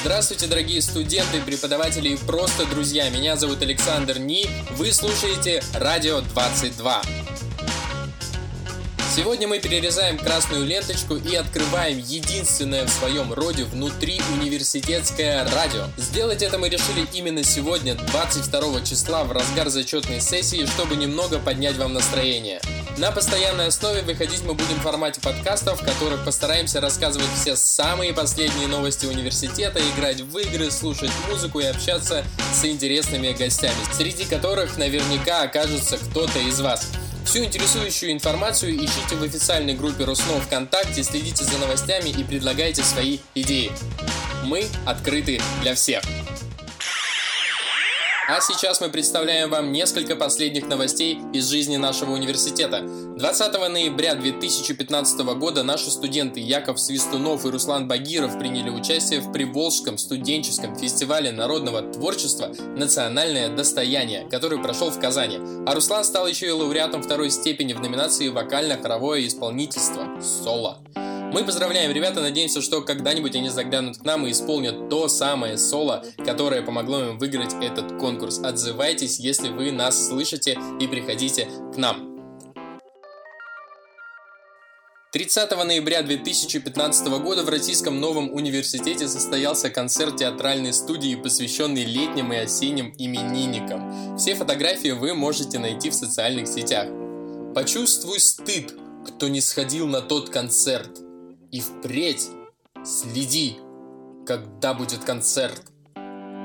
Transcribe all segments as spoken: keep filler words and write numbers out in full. Здравствуйте, дорогие студенты, преподаватели и просто друзья. Меня зовут Александр Ни. Вы слушаете Радио двадцать два. Сегодня мы перерезаем красную ленточку и открываем единственное в своем роде внутри университетское радио. Сделать это мы решили именно сегодня, двадцать второго числа, в разгар зачетной сессии, чтобы немного поднять вам настроение. На постоянной основе выходить мы будем в формате подкастов, в которых постараемся рассказывать все самые последние новости университета, играть в игры, слушать музыку и общаться с интересными гостями, среди которых наверняка окажется кто-то из вас. Всю интересующую информацию ищите в официальной группе РосНОУ ВКонтакте, следите за новостями и предлагайте свои идеи. Мы открыты для всех. А сейчас мы представляем вам несколько последних новостей из жизни нашего университета. двадцатого ноября две тысячи пятнадцатого года наши студенты Яков Свистунов и Руслан Багиров приняли участие в Приволжском студенческом фестивале народного творчества «Национальное достояние», который прошел в Казани. А Руслан стал еще и лауреатом второй степени в номинации «Вокально-хоровое исполнительство. Соло». Мы поздравляем ребята, надеемся, что когда-нибудь они заглянут к нам и исполнят то самое соло, которое помогло им выиграть этот конкурс. Отзывайтесь, если вы нас слышите, и приходите к нам. тридцатого ноября две тысячи пятнадцатого года в Российском новом университете состоялся концерт театральной студии, посвященный летним и осенним именинникам. Все фотографии вы можете найти в социальных сетях. Почувствуй стыд, кто не сходил на тот концерт. И впредь следи, когда будет концерт.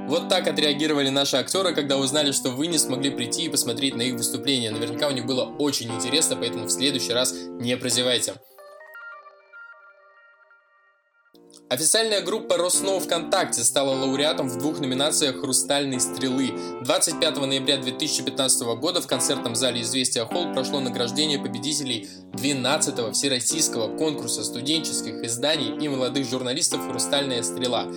Вот так отреагировали наши актеры, когда узнали, что вы не смогли прийти и посмотреть на их выступление. Наверняка у них было очень интересно, поэтому в следующий раз не прозевайте. Официальная группа РосНОУ ВКонтакте стала лауреатом в двух номинациях «Хрустальной стрелы». двадцать пятого ноября две тысячи пятнадцатого года в концертном зале «Известия Холл» прошло награждение победителей двенадцатого всероссийского конкурса студенческих изданий и молодых журналистов «Хрустальная стрела».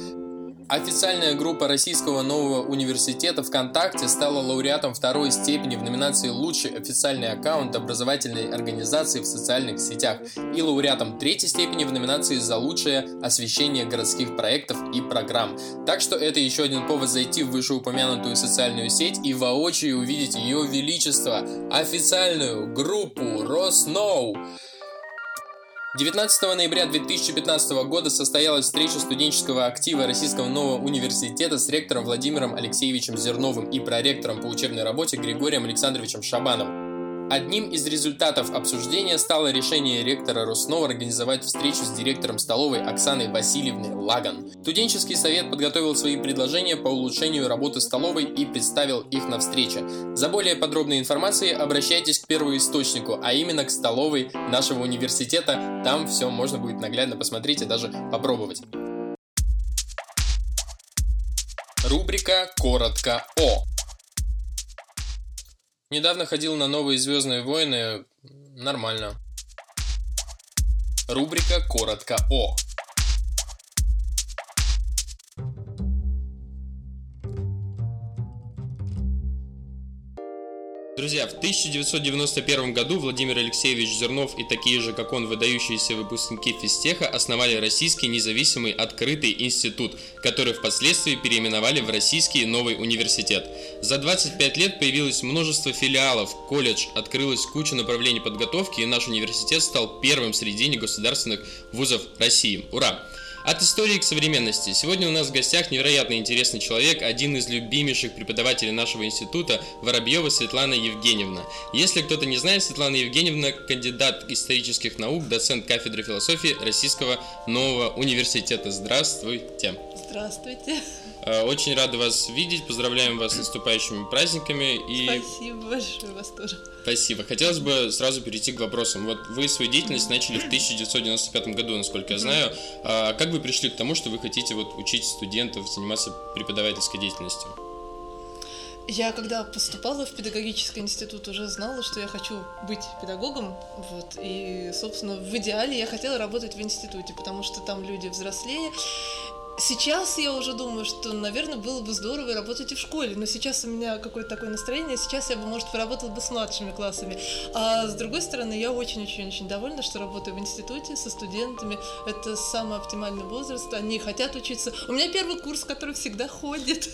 Официальная группа Российского нового университета ВКонтакте стала лауреатом второй степени в номинации «Лучший официальный аккаунт образовательной организации в социальных сетях» и лауреатом третьей степени в номинации «За лучшее освещение городских проектов и программ». Так что это еще один повод зайти в вышеупомянутую социальную сеть и воочию увидеть ее величество – официальную группу РосНОУ. девятнадцатого ноября две тысячи пятнадцатого года состоялась встреча студенческого актива Российского нового университета с ректором Владимиром Алексеевичем Зерновым и проректором по учебной работе Григорием Александровичем Шабановым. Одним из результатов обсуждения стало решение ректора РосНОУ организовать встречу с директором столовой Оксаной Васильевной Лаган. Студенческий совет подготовил свои предложения по улучшению работы столовой и представил их на встрече. За более подробной информацией обращайтесь к первоисточнику, а именно к столовой нашего университета. Там все можно будет наглядно посмотреть и даже попробовать. Рубрика «Коротко о». Недавно ходил на новые «Звездные войны». Нормально. Рубрика «Коротко о». Друзья, в тысяча девятьсот девяносто первом году Владимир Алексеевич Зернов и такие же, как он, выдающиеся выпускники физтеха основали Российский независимый открытый институт, который впоследствии переименовали в Российский новый университет. За двадцать пять лет появилось множество филиалов, колледж, открылась куча направлений подготовки, и наш университет стал первым среди негосударственных вузов России. Ура! От истории к современности. Сегодня у нас в гостях невероятно интересный человек, один из любимейших преподавателей нашего института, Воробьева Светлана Евгеньевна. Если кто-то не знает, Светлана Евгеньевна – кандидат исторических наук, доцент кафедры философии Российского нового университета. Здравствуйте! Здравствуйте! Очень рада вас видеть, поздравляем вас с наступающими праздниками. И... Спасибо большое, вас тоже. Спасибо. Хотелось бы сразу перейти к вопросам. Вот вы свою деятельность начали в тысяча девятьсот девяносто пятом году, насколько я знаю. А как вы пришли к тому, что вы хотите вот учить студентов, заниматься преподавательской деятельностью? Я, когда поступала в педагогический институт, уже знала, что я хочу быть педагогом, вот, и, собственно, в идеале я хотела работать в институте, потому что там люди взрослее, Сейчас я уже думаю, что, наверное, было бы здорово работать и в школе, но сейчас у меня какое-то такое настроение, сейчас я бы, может, поработала бы с младшими классами. А с другой стороны, я очень-очень-очень довольна, что работаю в институте со студентами, это самый оптимальный возраст, они хотят учиться. У меня первый курс, который всегда ходит,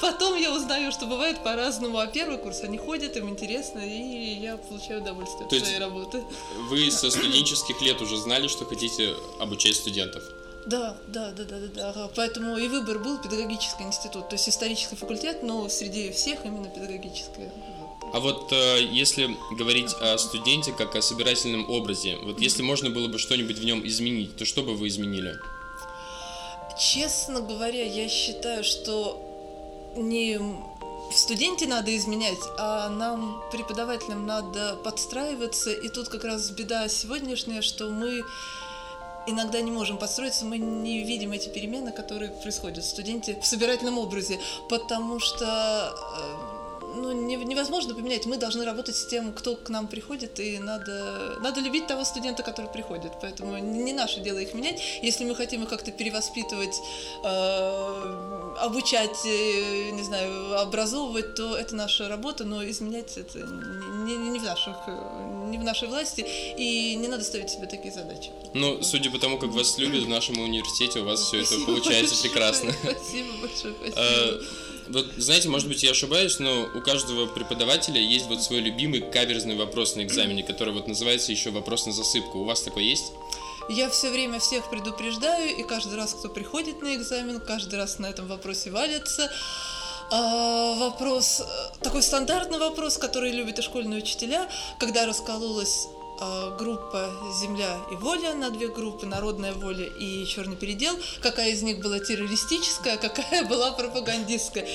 потом я узнаю, что бывает по-разному, а первый курс они ходят, им интересно, и я получаю удовольствие от своей работы. Вы со студенческих лет уже знали, что хотите обучать студентов? Да, да, да, да, да, да. Поэтому и выбор был педагогический институт, то есть исторический факультет, но среди всех именно педагогическое. А вот если говорить о студенте как о собирательном образе, вот если можно было бы что-нибудь в нем изменить, то что бы вы изменили? Честно говоря, я считаю, что не в студенте надо изменять, а нам, преподавателям, надо подстраиваться. И тут как раз беда сегодняшняя, что мы иногда не можем подстроиться, мы не видим эти перемены, которые происходят в студенте в собирательном образе, потому что ну, невозможно поменять. Мы должны работать с тем, кто к нам приходит, и надо, надо любить того студента, который приходит. Поэтому не наше дело их менять. Если мы хотим их как-то перевоспитывать, обучать, не знаю, образовывать, то это наша работа, но изменять это не, не, не, в наших, не в нашей власти, и не надо ставить себе такие задачи. Ну, судя по тому, как вас любят в нашем университете, у вас спасибо все это получается большое, прекрасно. Спасибо большое, спасибо. Вот, знаете, может быть, я ошибаюсь, но у каждого преподавателя есть вот свой любимый каверзный вопрос на экзамене, который вот называется еще вопрос на засыпку. У вас такой есть? Я все время всех предупреждаю, и каждый раз, кто приходит на экзамен, каждый раз на этом вопросе валится. А, вопрос, такой стандартный вопрос, который любят и школьные учителя, когда раскололась группа «Земля и воля» на две группы, «Народная воля» и «Черный передел», какая из них была террористическая, какая была пропагандистская.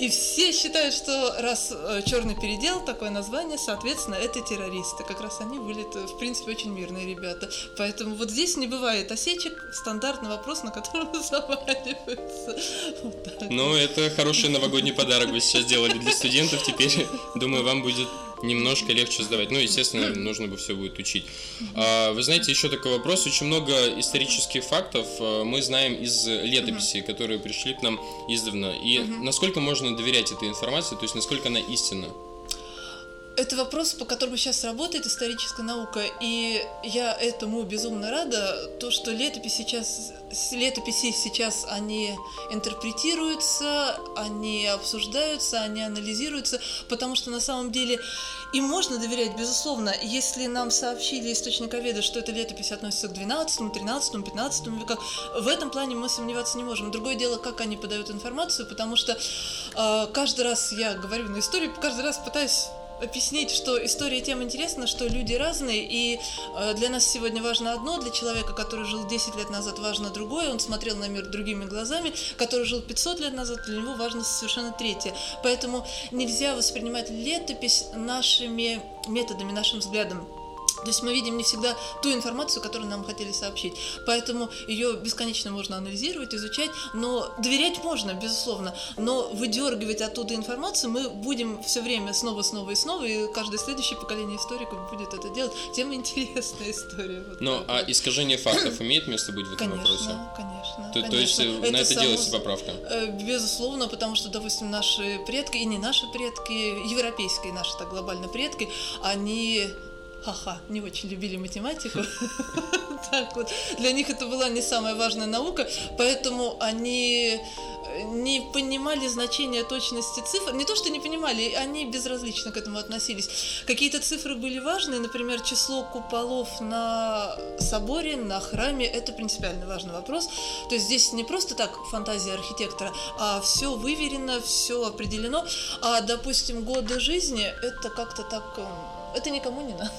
И все считают, что раз «Черный передел», такое название, соответственно, это террористы. Как раз они были, в принципе, очень мирные ребята. Поэтому вот здесь не бывает осечек, стандартный вопрос, на котором заваливаются. Вот так. Ну, это хороший новогодний подарок вы сейчас делали для студентов. Теперь, думаю, вам будет немножко легче сдавать. Ну, естественно, нужно бы все будет учить. Вы знаете, еще такой вопрос. Очень много исторических фактов мы знаем из летописей, которые пришли к нам издавна. И насколько можно доверять этой информации, то есть насколько она истинна? Это вопрос, по которому сейчас работает историческая наука, и я этому безумно рада. То, что летописи сейчас, летописи сейчас они интерпретируются, они обсуждаются, они анализируются, потому что на самом деле им можно доверять, безусловно. Если нам сообщили источниковеды, что эта летопись относится к двенадцатому, тринадцатому, пятнадцатому векам, в этом плане мы сомневаться не можем. Другое дело, как они подают информацию, потому что э, каждый раз я говорю на историю, каждый раз пытаюсь объяснить, что история тем интересна, что люди разные, и для нас сегодня важно одно, для человека, который жил десять лет назад, важно другое, он смотрел на мир другими глазами, который жил пятьсот лет назад, для него важно совершенно третье. Поэтому нельзя воспринимать летопись нашими методами, нашим взглядом. То есть мы видим не всегда ту информацию, которую нам хотели сообщить. Поэтому ее бесконечно можно анализировать, изучать, но доверять можно, безусловно. Но выдергивать оттуда информацию мы будем все время снова, снова и снова, и каждое следующее поколение историков будет это делать. Тем интересная история. Вот ну, а вот. Искажение фактов имеет место быть в этом конечно, вопросе? Конечно, то, конечно. То есть это на это само... делается поправка? Безусловно, потому что, допустим, наши предки, и не наши предки, европейские наши, так глобально предки, они... Ха-ха, не очень любили математику. Так вот. Для них это была не самая важная наука, поэтому они не понимали значения точности цифр. Не то, что не понимали, они безразлично к этому относились. Какие-то цифры были важны, например, число куполов на соборе, на храме. Это принципиально важный вопрос. То есть здесь не просто так фантазия архитектора, а все выверено, все определено. А, допустим, годы жизни – это как-то так... Это никому не надо.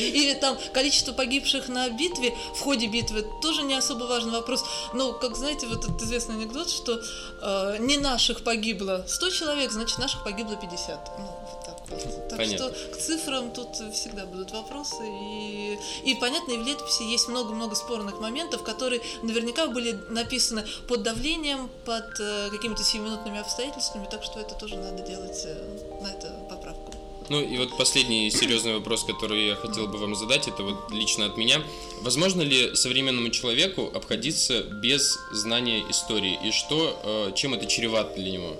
Или там количество погибших на битве, в ходе битвы, тоже не особо важный вопрос. Но, как знаете, вот этот известный анекдот, что э, не наших погибло сто человек, значит, наших погибло пятьдесят. Ну, вот так вот. Так понятно. Что к цифрам тут всегда будут вопросы. И, и понятно, и в летописи есть много-много спорных моментов, которые наверняка были написаны под давлением, под э, какими-то сиюминутными обстоятельствами, так что это тоже надо делать, э, на это поправку. Ну и вот последний серьезный вопрос, который я хотел бы вам задать, это вот лично от меня. Возможно ли современному человеку обходиться без знания истории? И что, чем это чревато для него?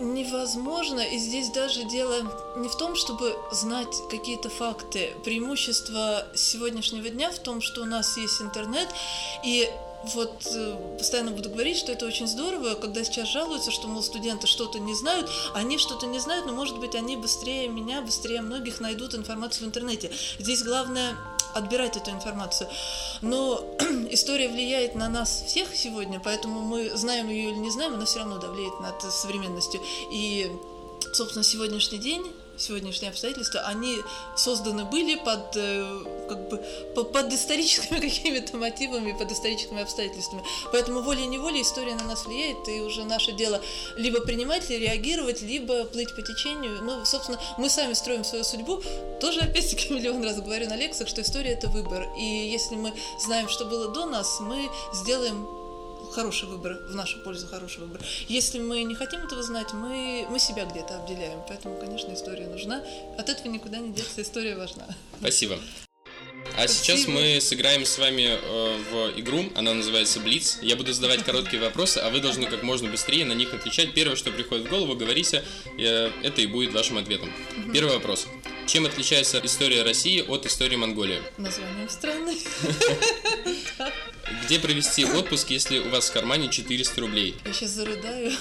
Невозможно, и здесь даже дело не в том, чтобы знать какие-то факты. Преимущество сегодняшнего дня в том, что у нас есть интернет, и вот постоянно буду говорить, что это очень здорово, когда сейчас жалуются, что, мол, студенты что-то не знают, они что-то не знают, но, может быть, они быстрее меня, быстрее многих найдут информацию в интернете. Здесь главное отбирать эту информацию. Но история влияет на нас всех сегодня, поэтому мы знаем ее или не знаем, она все равно влияет над современностью. И, собственно, сегодняшний день, сегодняшние обстоятельства, они созданы были под, как бы, под историческими какими-то мотивами, под историческими обстоятельствами. Поэтому волей-неволей история на нас влияет, и уже наше дело либо принимать, либо реагировать, либо плыть по течению. Ну, собственно, мы сами строим свою судьбу. Тоже, опять-таки, миллион раз говорю на лекциях, что история – это выбор. И если мы знаем, что было до нас, мы сделаем хороший выбор, в нашу пользу хороший выбор. Если мы не хотим этого знать, мы, мы себя где-то обделяем. Поэтому, конечно, история нужна. От этого никуда не деться, история важна. Спасибо. А Спасибо. Сейчас мы сыграем с вами в игру, она называется «Блиц». Я буду задавать короткие вопросы, а вы должны как можно быстрее на них отвечать. Первое, что приходит в голову, говорите, это и будет вашим ответом. Угу. Первый вопрос. Чем отличается история России от истории Монголии? Названием страны. Где провести отпуск, если у вас в кармане четыреста рублей? Я сейчас зарыдаю,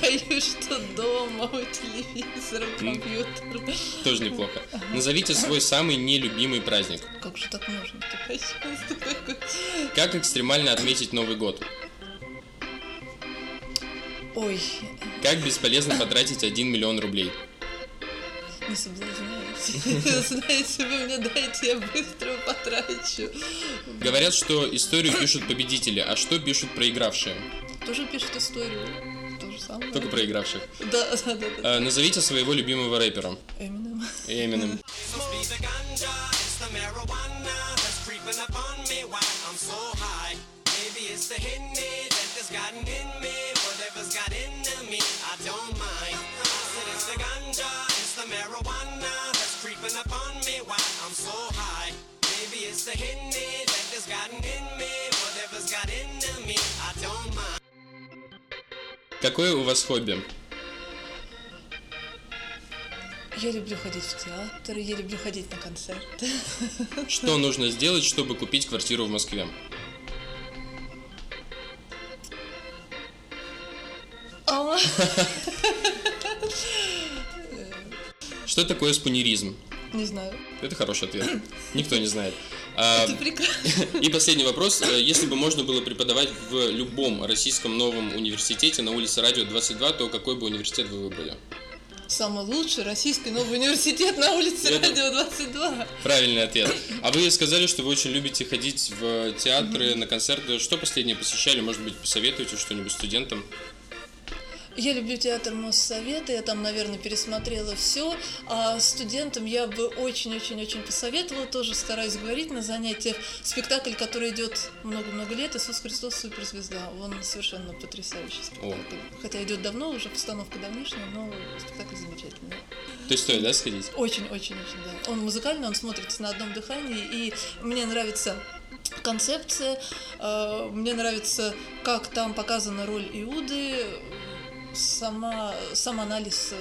боюсь, что дома, у телевизора, у компьютера. Тоже неплохо. Назовите свой самый нелюбимый праздник. Как же так можно? Как экстремально отметить Новый год? Ой. Как бесполезно потратить один миллион рублей? Не соблазняйте. Знаете, вы мне дайте, я быстро потрачу. Говорят, что историю пишут победители, а что пишут проигравшие? Тоже пишут историю. То же самое. Только проигравших. Да, да, да. А, назовите своего любимого рэпера. Эминем. Эминем. Какое у вас хобби? Я люблю ходить в театр, я люблю ходить на концерты. Что нужно сделать, чтобы купить квартиру в Москве? Что такое спунеризм? Не знаю. Это хороший ответ. Никто не знает. Это прекрасно. И последний вопрос. Если бы можно было преподавать в любом российском новом университете на улице Радио двадцать два, то какой бы университет вы выбрали? Самый лучший российский новый университет на улице Это... Радио двадцать два. Правильный ответ. А вы сказали, что вы очень любите ходить в театры, mm-hmm. на концерты. Что последнее посещали? Может быть, посоветуете что-нибудь студентам? Я люблю театр Моссовета, я там, наверное, пересмотрела все. А студентам я бы очень-очень-очень посоветовала, тоже стараюсь говорить на занятиях, спектакль, который идет много-много лет, «Иисус Христос, суперзвезда». Он совершенно потрясающий спектакль. О. Хотя идет давно, уже постановка давнишняя, но спектакль замечательный. То есть стоит, да, сходить? Очень-очень-очень, да. Он музыкальный, он смотрится на одном дыхании, и мне нравится концепция, мне нравится, как там показана роль Иуды, Сама, сам анализ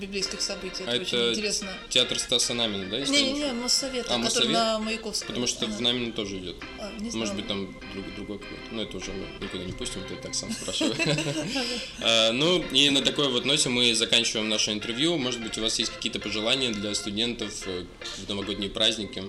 библейских событий, это а очень это интересно. Театр Стаса Намина, да? Не-не-не, Моссовет, а, который Моссовет? На Маяковском. Потому что да. в Намина тоже идет. А, не Может быть, там друг, другой какой-то. Ну, это уже мы никуда не пустим, ты так сам спрашиваешь. Ну, и на такой вот ноте мы заканчиваем наше интервью. Может быть, у вас есть какие-то пожелания для студентов в новогодние праздники?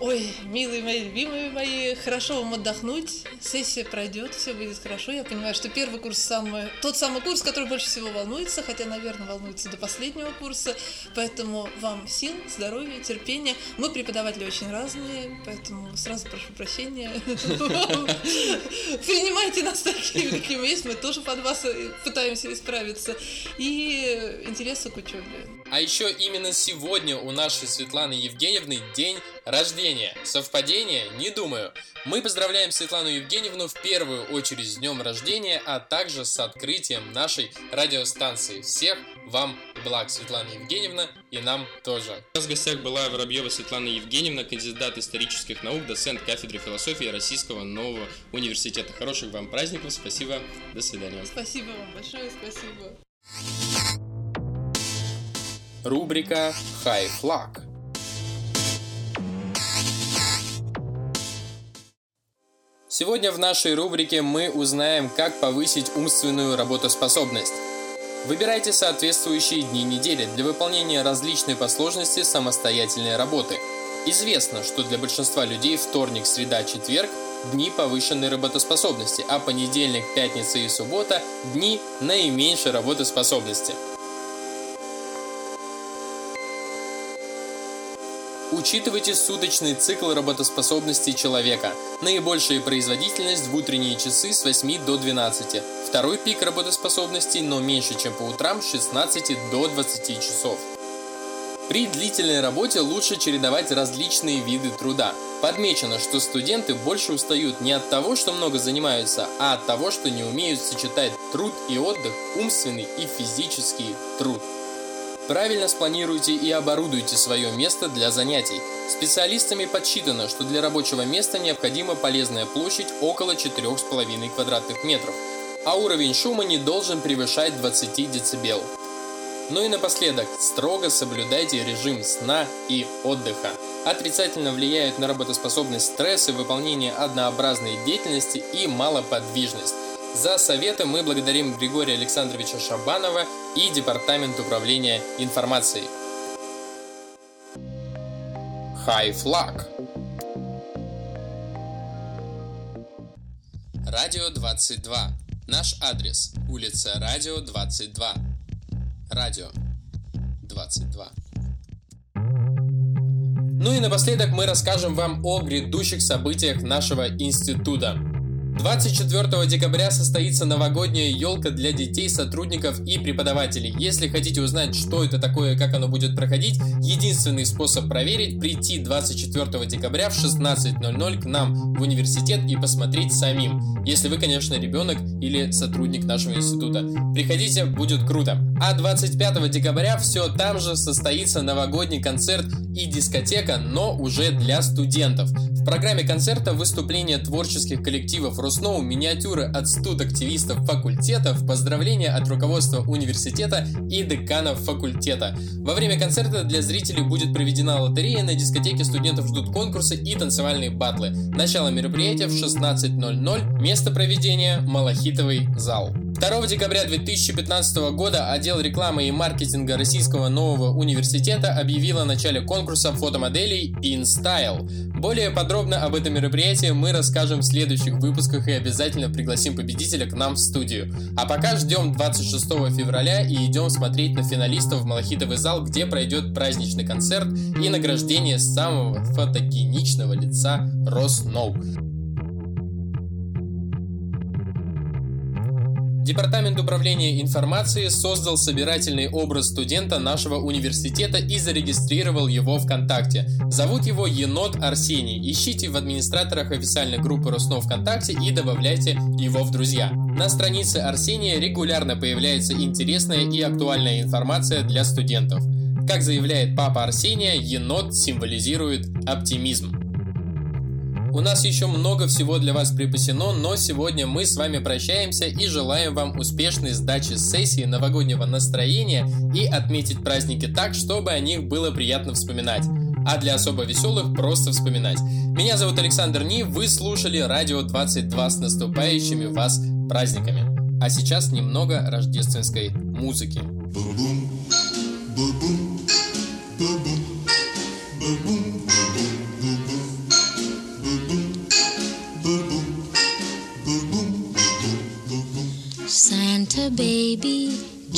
Ой, милые мои, любимые мои, хорошо вам отдохнуть, сессия пройдет, все будет хорошо. Я понимаю, что первый курс самый, тот самый курс, который больше всего волнуется, хотя, наверное, волнуется до последнего курса, поэтому вам сил, здоровья, терпения. Мы преподаватели очень разные, поэтому сразу прошу прощения. Принимайте нас такими, какими мы есть, мы тоже под вас пытаемся исправиться. И интереса к учебе. А еще именно сегодня у нашей Светланы Евгеньевны день рождения. Совпадение? Не думаю. Мы поздравляем Светлану Евгеньевну в первую очередь с днем рождения, а также с открытием нашей радиостанции. Всех вам благ, Светлана Евгеньевна, и нам тоже. У нас в гостях была Воробьева Светлана Евгеньевна, кандидат исторических наук, доцент кафедры философии Российского нового университета. Хороших вам праздников, спасибо, до свидания. Спасибо вам большое, спасибо. Рубрика «Хай флаг». Сегодня в нашей рубрике мы узнаем, как повысить умственную работоспособность. Выбирайте соответствующие дни недели для выполнения различной по сложности самостоятельной работы. Известно, что для большинства людей вторник, среда, четверг – дни повышенной работоспособности, а понедельник, пятница и суббота – дни наименьшей работоспособности. Учитывайте суточный цикл работоспособности человека. Наибольшая производительность в утренние часы с восьми до двенадцати. Второй пик работоспособности, но меньше, чем по утрам, с шестнадцати до двадцати часов. При длительной работе лучше чередовать различные виды труда. Подмечено, что студенты больше устают не от того, что много занимаются, а от того, что не умеют сочетать труд и отдых, умственный и физический труд. Правильно спланируйте и оборудуйте свое место для занятий. Специалистами подсчитано, что для рабочего места необходима полезная площадь около четырёх с половиной квадратных метров, а уровень шума не должен превышать двадцати децибел. Ну и напоследок, строго соблюдайте режим сна и отдыха. Отрицательно влияют на работоспособность стресс и выполнение однообразной деятельности и малоподвижность. За советы мы благодарим Григория Александровича Шабанова и Департамент управления информацией. High Flag. Радио двадцать два. Наш адрес. Улица Радио двадцать два. Радио двадцать два. Ну и напоследок мы расскажем вам о грядущих событиях нашего института. двадцать четвёртого декабря состоится новогодняя елка для детей, сотрудников и преподавателей. Если хотите узнать, что это такое и как оно будет проходить, единственный способ проверить – прийти двадцать четвёртого декабря в шестнадцать ноль-ноль к нам в университет и посмотреть самим. Если вы, конечно, ребенок или сотрудник нашего института. Приходите, будет круто. А двадцать пятого декабря все там же состоится новогодний концерт и дискотека, но уже для студентов. В программе концерта выступления творческих коллективов РосНОУ, миниатюры от студактивистов факультетов, поздравления от руководства университета и деканов факультета. Во время концерта для зрителей будет проведена лотерея, на дискотеке студентов ждут конкурсы и танцевальные баттлы. Начало мероприятия в шестнадцать ноль-ноль, место проведения – Малахитовый зал. второго декабря две тысячи пятнадцатого года отдел рекламы и маркетинга Российского нового университета объявил о начале конкурса фотомоделей InStyle. Более подробно об этом мероприятии мы расскажем в следующих выпусках и обязательно пригласим победителя к нам в студию. А пока ждем двадцать шестого февраля и идем смотреть на финалистов в Малахитовый зал, где пройдет праздничный концерт и награждение самого фотогеничного лица РосНОУ. Департамент управления информацией создал собирательный образ студента нашего университета и зарегистрировал его ВКонтакте. Зовут его Енот Арсений. Ищите в администраторах официальной группы РосНОУ ВКонтакте и добавляйте его в друзья. На странице Арсения регулярно появляется интересная и актуальная информация для студентов. Как заявляет папа Арсения, енот символизирует оптимизм. У нас еще много всего для вас припасено, но сегодня мы с вами прощаемся и желаем вам успешной сдачи сессии, новогоднего настроения и отметить праздники так, чтобы о них было приятно вспоминать. А для особо веселых просто вспоминать. Меня зовут Александр Ни, вы слушали Радио двадцать два, с наступающими вас праздниками. А сейчас немного рождественской музыки. Бу-бум, бу-бум, бу-бум, бу-бум. Santa baby,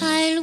I'll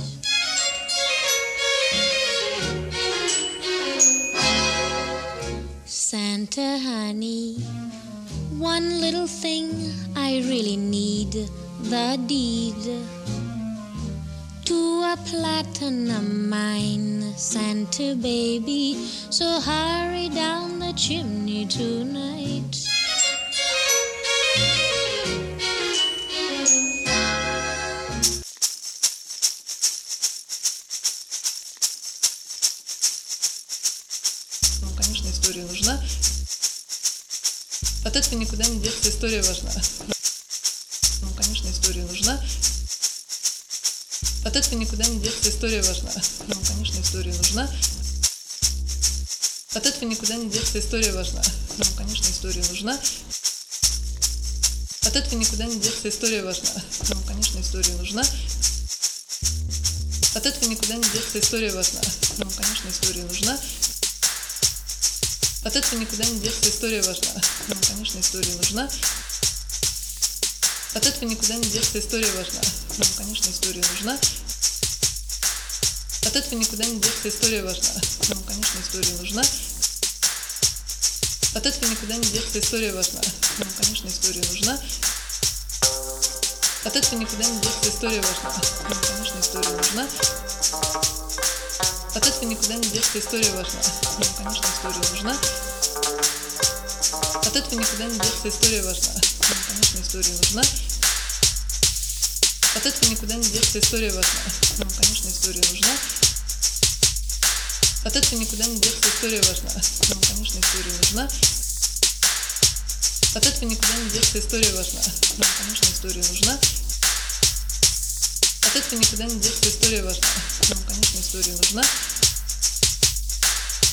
Santa honey, one little thing I really need, the deed to a platinum mine, Santa baby, so hurry down the chimney tonight. Ну, конечно, история нужна. От этого никуда не деться, история важна. Ну, конечно, история нужна. От этого никуда не деться, история важна. Ну, конечно, история нужна. От этого никуда не деться, история важна. Ну, конечно, история нужна. От этого никуда не деться, история важна. Ну, конечно, история нужна. От этого никуда не деться, история важна. Ну, конечно, история нужна. От этого никуда не деться, история важна. Ну, конечно, история нужна. От этого никуда не деться, история важна. Ну, конечно, история нужна. От этого никуда не деться, история важна. Ну, конечно, история нужна. От этого никуда не деться, история важна. Ну, конечно, история нужна. От этого никуда не деться, история важна. Ну, конечно, история нужна. От этого никуда не деться, история важна. Ну, конечно, история нужна. От этого никуда не деться, история важна. Ну, конечно, история нужна. От этого никуда не деться, история важна. Ну, конечно, история нужна. От этого никуда не деться, история важна. Ну, конечно, история нужна. От этого никуда не деться, история важна. Ну, конечно, история нужна. От этого никуда не деться, история важна. Ну, конечно, история нужна.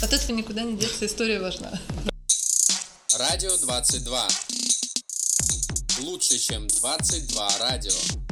От этого никуда не деться, история важна. Радио двадцать два. Лучше, чем двадцать два радио.